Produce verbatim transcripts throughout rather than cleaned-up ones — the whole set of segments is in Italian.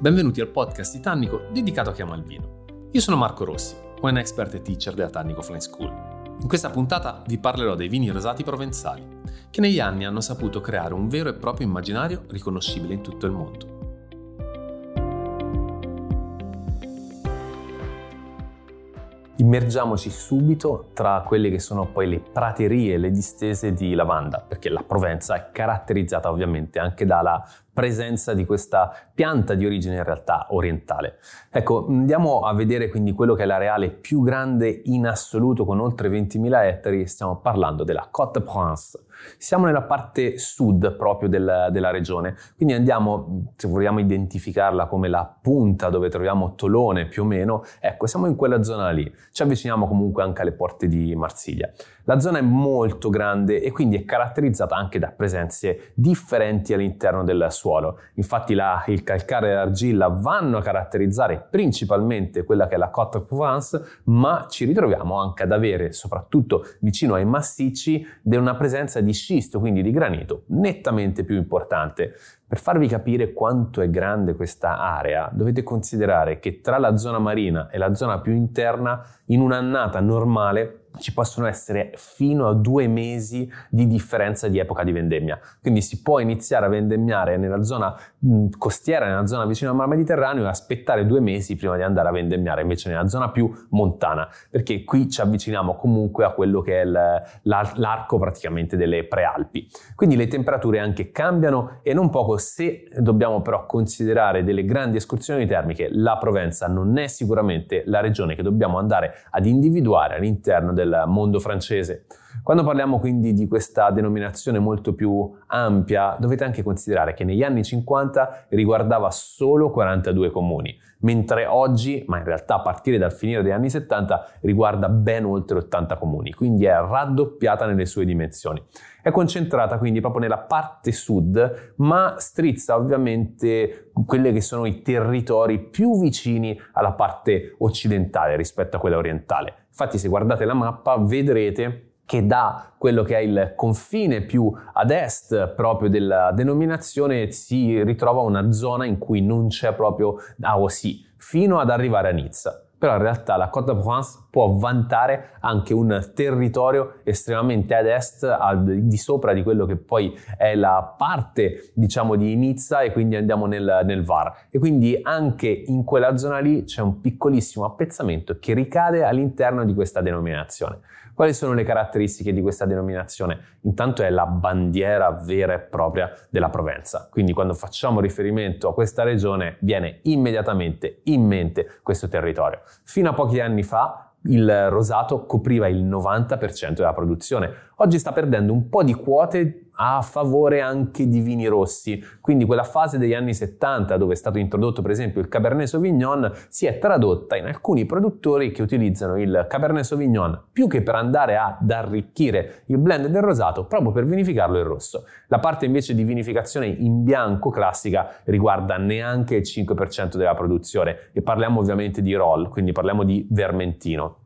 Benvenuti al podcast di Tannico dedicato a chi ama il vino. Io sono Marco Rossi, wine expert e teacher della Tannico Flying School. In questa puntata vi parlerò dei vini rosati provenzali, che negli anni hanno saputo creare un vero e proprio immaginario riconoscibile in tutto il mondo. Immergiamoci subito tra quelle che sono poi le praterie, le distese di lavanda, perché la Provenza è caratterizzata ovviamente anche dalla presenza di questa pianta di origine in realtà orientale. Ecco, andiamo a vedere quindi quello che è l'areale più grande in assoluto con oltre ventimila ettari, stiamo parlando della Côtes de Provence. Siamo nella parte sud proprio del, della regione, quindi andiamo, se vogliamo identificarla come la punta dove troviamo Tolone più o meno, ecco siamo in quella zona lì, ci avviciniamo comunque anche alle porte di Marsiglia. La zona è molto grande e quindi è caratterizzata anche da presenze differenti all'interno del suolo, infatti la, il calcare e l'argilla vanno a caratterizzare principalmente quella che è la Côtes de Provence, ma ci ritroviamo anche ad avere soprattutto vicino ai massicci una presenza di di scisto, quindi di granito, nettamente più importante. Per farvi capire quanto è grande questa area, dovete considerare che tra la zona marina e la zona più interna, in un'annata normale, ci possono essere fino a due mesi di differenza di epoca di vendemmia. Quindi si può iniziare a vendemmiare nella zona costiera, nella zona vicino al Mar Mediterraneo e aspettare due mesi prima di andare a vendemmiare invece nella zona più montana, perché qui ci avviciniamo comunque a quello che è l'arco praticamente delle prealpi. Quindi le temperature anche cambiano e non poco, se dobbiamo però considerare delle grandi escursioni termiche, la Provenza non è sicuramente la regione che dobbiamo andare ad individuare all'interno del mondo francese. Quando parliamo quindi di questa denominazione molto più ampia, dovete anche considerare che negli anni cinquanta riguardava solo quarantadue comuni, mentre oggi, ma in realtà a partire dal finire degli anni settanta, riguarda ben oltre ottanta comuni, quindi è raddoppiata nelle sue dimensioni. È concentrata quindi proprio nella parte sud, ma strizza ovviamente quelli che sono i territori più vicini alla parte occidentale rispetto a quella orientale. Infatti se guardate la mappa vedrete che da quello che è il confine più ad est proprio della denominazione si ritrova una zona in cui non c'è proprio A O C, fino ad arrivare a Nizza. Però in realtà la Côtes de Provence può vantare anche un territorio estremamente ad est, al di sopra di quello che poi è la parte, diciamo, di Nizza, e quindi andiamo nel, nel Var. E quindi anche in quella zona lì c'è un piccolissimo appezzamento che ricade all'interno di questa denominazione. Quali sono le caratteristiche di questa denominazione? Intanto è la bandiera vera e propria della Provenza. Quindi quando facciamo riferimento a questa regione viene immediatamente in mente questo territorio. Fino a pochi anni fa il rosato copriva il novanta per cento della produzione. Oggi sta perdendo un po' di quote a favore anche di vini rossi, quindi quella fase degli anni settanta dove è stato introdotto per esempio il Cabernet Sauvignon si è tradotta in alcuni produttori che utilizzano il Cabernet Sauvignon più che per andare ad arricchire il blend del rosato, proprio per vinificarlo in rosso. La parte invece di vinificazione in bianco classica riguarda neanche il cinque per cento della produzione, e parliamo ovviamente di roll, quindi parliamo di vermentino.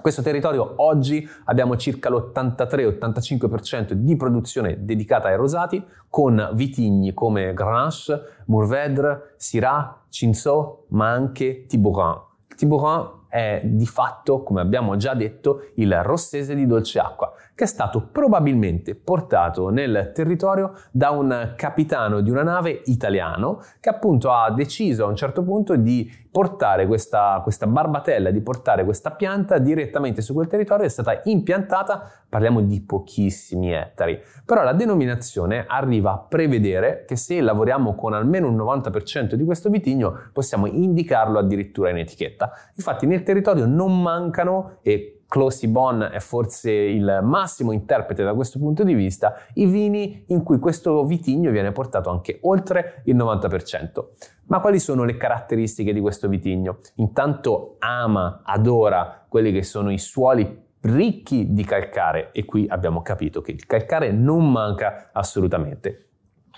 Questo territorio oggi abbiamo circa l'ottantatré ottantacinque per cento di produzione dedicata ai rosati, con vitigni come Grenache, Mourvedre, Syrah, Cinsault, ma anche Tibouren. Tibouren è di fatto, come abbiamo già detto, il Rossese di Dolceacqua, che è stato probabilmente portato nel territorio da un capitano di una nave italiano che appunto ha deciso a un certo punto di portare questa, questa barbatella, di portare questa pianta direttamente su quel territorio. È stata impiantata, parliamo di pochissimi ettari, però la denominazione arriva a prevedere che se lavoriamo con almeno un novanta per cento di questo vitigno possiamo indicarlo addirittura in etichetta. Infatti nel territorio non mancano, e Clos Cibonne è forse il massimo interprete da questo punto di vista, i vini in cui questo vitigno viene portato anche oltre il novanta per cento. Ma quali sono le caratteristiche di questo vitigno? Intanto ama, adora quelli che sono i suoli ricchi di calcare, e qui abbiamo capito che il calcare non manca assolutamente.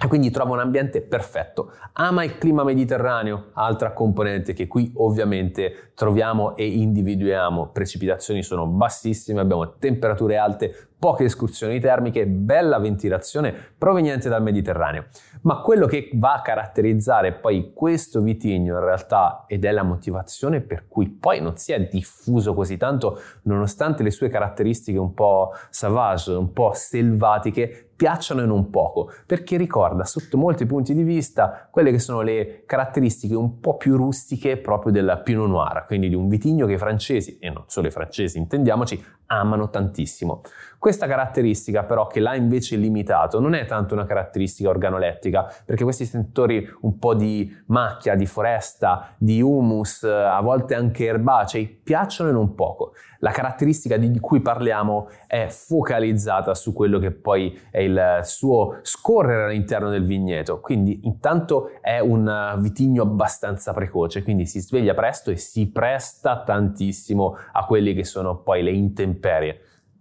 e quindi trova un ambiente perfetto. Ama il clima mediterraneo, altra componente che qui ovviamente troviamo e individuiamo. Precipitazioni sono bassissime, abbiamo temperature alte, poche escursioni termiche, bella ventilazione proveniente dal Mediterraneo. Ma quello che va a caratterizzare poi questo vitigno in realtà, ed è la motivazione per cui poi non si è diffuso così tanto, nonostante le sue caratteristiche un po' savage, un po' selvatiche, piacciono e non poco, perché ricorda sotto molti punti di vista quelle che sono le caratteristiche un po' più rustiche proprio della Pinot Noir, quindi di un vitigno che i francesi, e non solo i francesi intendiamoci, amano tantissimo. Questa caratteristica però che l'ha invece limitato non è tanto una caratteristica organolettica, perché questi sentori un po' di macchia, di foresta, di humus, a volte anche erbacei, piacciono e non poco. La caratteristica di cui parliamo è focalizzata su quello che poi è il suo scorrere all'interno del vigneto, quindi intanto è un vitigno abbastanza precoce, quindi si sveglia presto e si presta tantissimo a quelli che sono poi le intemperie.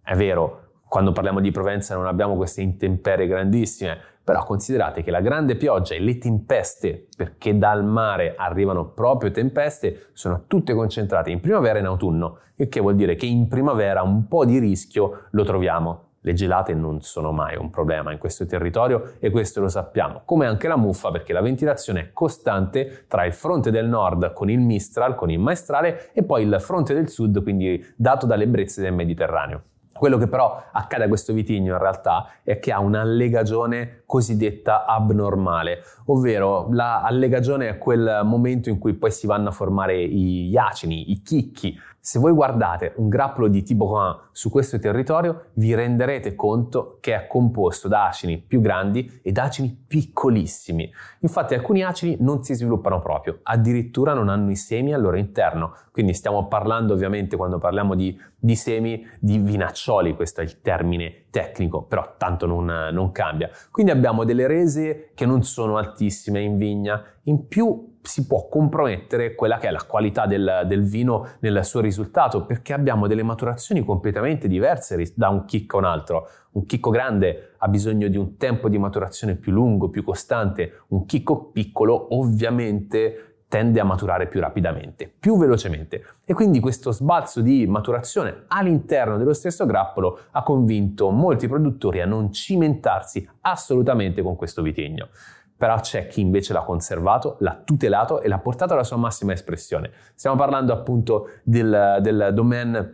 È vero, quando parliamo di Provenza non abbiamo queste intemperie grandissime, però considerate che la grande pioggia e le tempeste, perché dal mare arrivano proprio tempeste, sono tutte concentrate in primavera e in autunno, il che vuol dire che in primavera un po' di rischio lo troviamo. Le gelate non sono mai un problema in questo territorio e questo lo sappiamo, come anche la muffa, perché la ventilazione è costante tra il fronte del nord con il Mistral, con il Maestrale, e poi il fronte del sud, quindi dato dalle brezze del Mediterraneo. Quello che però accade a questo vitigno in realtà è che ha un'allegagione cosiddetta abnormale, ovvero la allegagione è quel momento in cui poi si vanno a formare gli acini, i chicchi. Se voi guardate un grappolo di Tibouren su questo territorio, vi renderete conto che è composto da acini più grandi e da acini piccolissimi. Infatti alcuni acini non si sviluppano proprio, addirittura non hanno i semi al loro interno. Quindi stiamo parlando, ovviamente, quando parliamo di, di semi, di vinaccioli, questo è il termine tecnico, però tanto non, non cambia. Quindi abbiamo delle rese che non sono altissime in vigna, in più si può compromettere quella che è la qualità del, del vino nel suo risultato, perché abbiamo delle maturazioni completamente diverse da un chicco a un altro. Un chicco grande ha bisogno di un tempo di maturazione più lungo, più costante. Un chicco piccolo ovviamente tende a maturare più rapidamente, più velocemente, e quindi questo sbalzo di maturazione all'interno dello stesso grappolo ha convinto molti produttori a non cimentarsi assolutamente con questo vitigno. Però c'è chi invece l'ha conservato, l'ha tutelato e l'ha portato alla sua massima espressione. Stiamo parlando appunto del, del domaine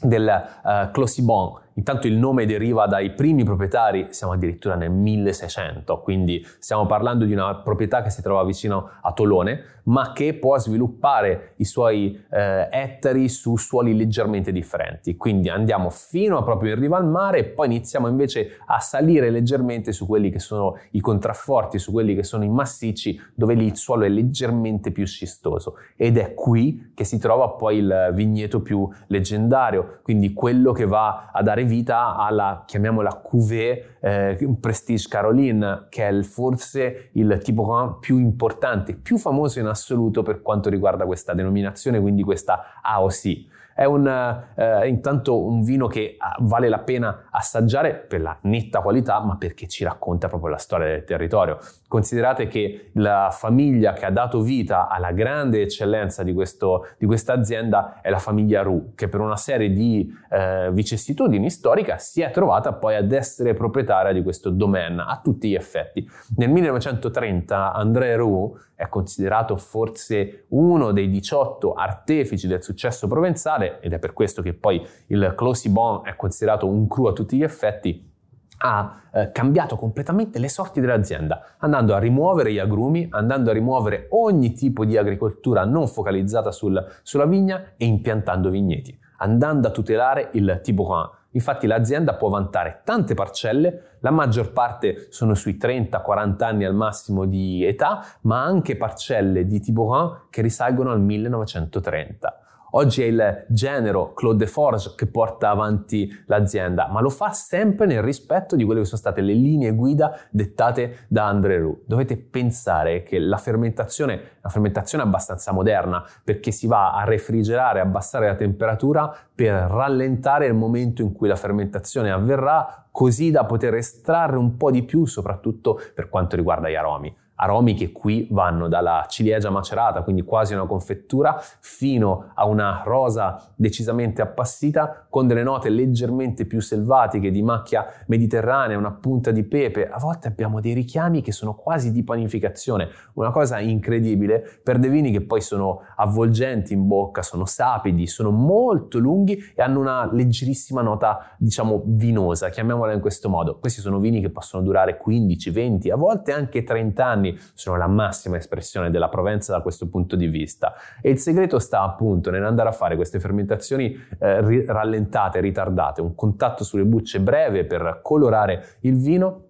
del uh, Clos Cibonne. Intanto il nome deriva dai primi proprietari, siamo addirittura nel milleseicento, quindi stiamo parlando di una proprietà che si trova vicino a Tolone, ma che può sviluppare i suoi eh, ettari su suoli leggermente differenti. Quindi andiamo fino a proprio in riva al mare e poi iniziamo invece a salire leggermente su quelli che sono i contrafforti, su quelli che sono i massicci, dove lì il suolo è leggermente più scistoso. Ed è qui che si trova poi il vigneto più leggendario, quindi quello che va a dare vita alla, chiamiamola, Cuvée eh, Prestige Caroline, che è il, forse il tipo più importante, più famoso in assoluto per quanto riguarda questa denominazione, quindi questa A O C. È un, eh, intanto un vino che vale la pena assaggiare per la netta qualità, ma perché ci racconta proprio la storia del territorio. Considerate che la famiglia che ha dato vita alla grande eccellenza di, questo, di questa azienda è la famiglia Roux, che per una serie di eh, vicissitudini storiche si è trovata poi ad essere proprietaria di questo domaine a tutti gli effetti. Nel millenovecentotrenta André Roux è considerato forse uno dei diciotto artefici del successo provenzale, ed è per questo che poi il Clos Cibonne è considerato un cru a tutti gli effetti. Ha eh, cambiato completamente le sorti dell'azienda, andando a rimuovere gli agrumi, andando a rimuovere ogni tipo di agricoltura non focalizzata sul, sulla vigna e impiantando vigneti, andando a tutelare il Tibouren. Infatti l'azienda può vantare tante parcelle, la maggior parte sono sui trenta quaranta anni al massimo di età, ma anche parcelle di Tibouren che risalgono al millenovecentotrenta. Oggi è il genero Claude Forge che porta avanti l'azienda, ma lo fa sempre nel rispetto di quelle che sono state le linee guida dettate da André Roux. Dovete pensare che la fermentazione è una fermentazione abbastanza moderna, perché si va a refrigerare, abbassare la temperatura per rallentare il momento in cui la fermentazione avverrà, così da poter estrarre un po' di più, soprattutto per quanto riguarda gli aromi. Aromi che qui vanno dalla ciliegia macerata, quindi quasi una confettura, fino a una rosa decisamente appassita, con delle note leggermente più selvatiche di macchia mediterranea, una punta di pepe. A volte abbiamo dei richiami che sono quasi di panificazione, una cosa incredibile per dei vini che poi sono avvolgenti in bocca, sono sapidi, sono molto lunghi e hanno una leggerissima nota, diciamo, vinosa, chiamiamola in questo modo. Questi sono vini che possono durare quindici, venti, a volte anche trenta anni, sono la massima espressione della Provenza da questo punto di vista, e il segreto sta appunto nell'andare a fare queste fermentazioni eh, rallentate, ritardate, un contatto sulle bucce breve per colorare il vino,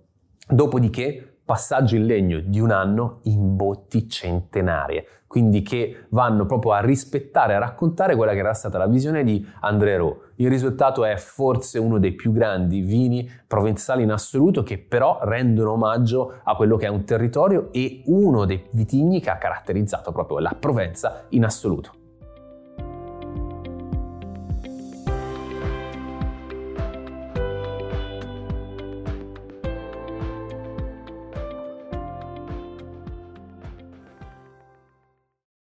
dopodiché passaggio in legno di un anno in botti centenarie, quindi che vanno proprio a rispettare, a raccontare quella che era stata la visione di André Roux. Il risultato è forse uno dei più grandi vini provenzali in assoluto, che però rendono omaggio a quello che è un territorio e uno dei vitigni che ha caratterizzato proprio la Provenza in assoluto.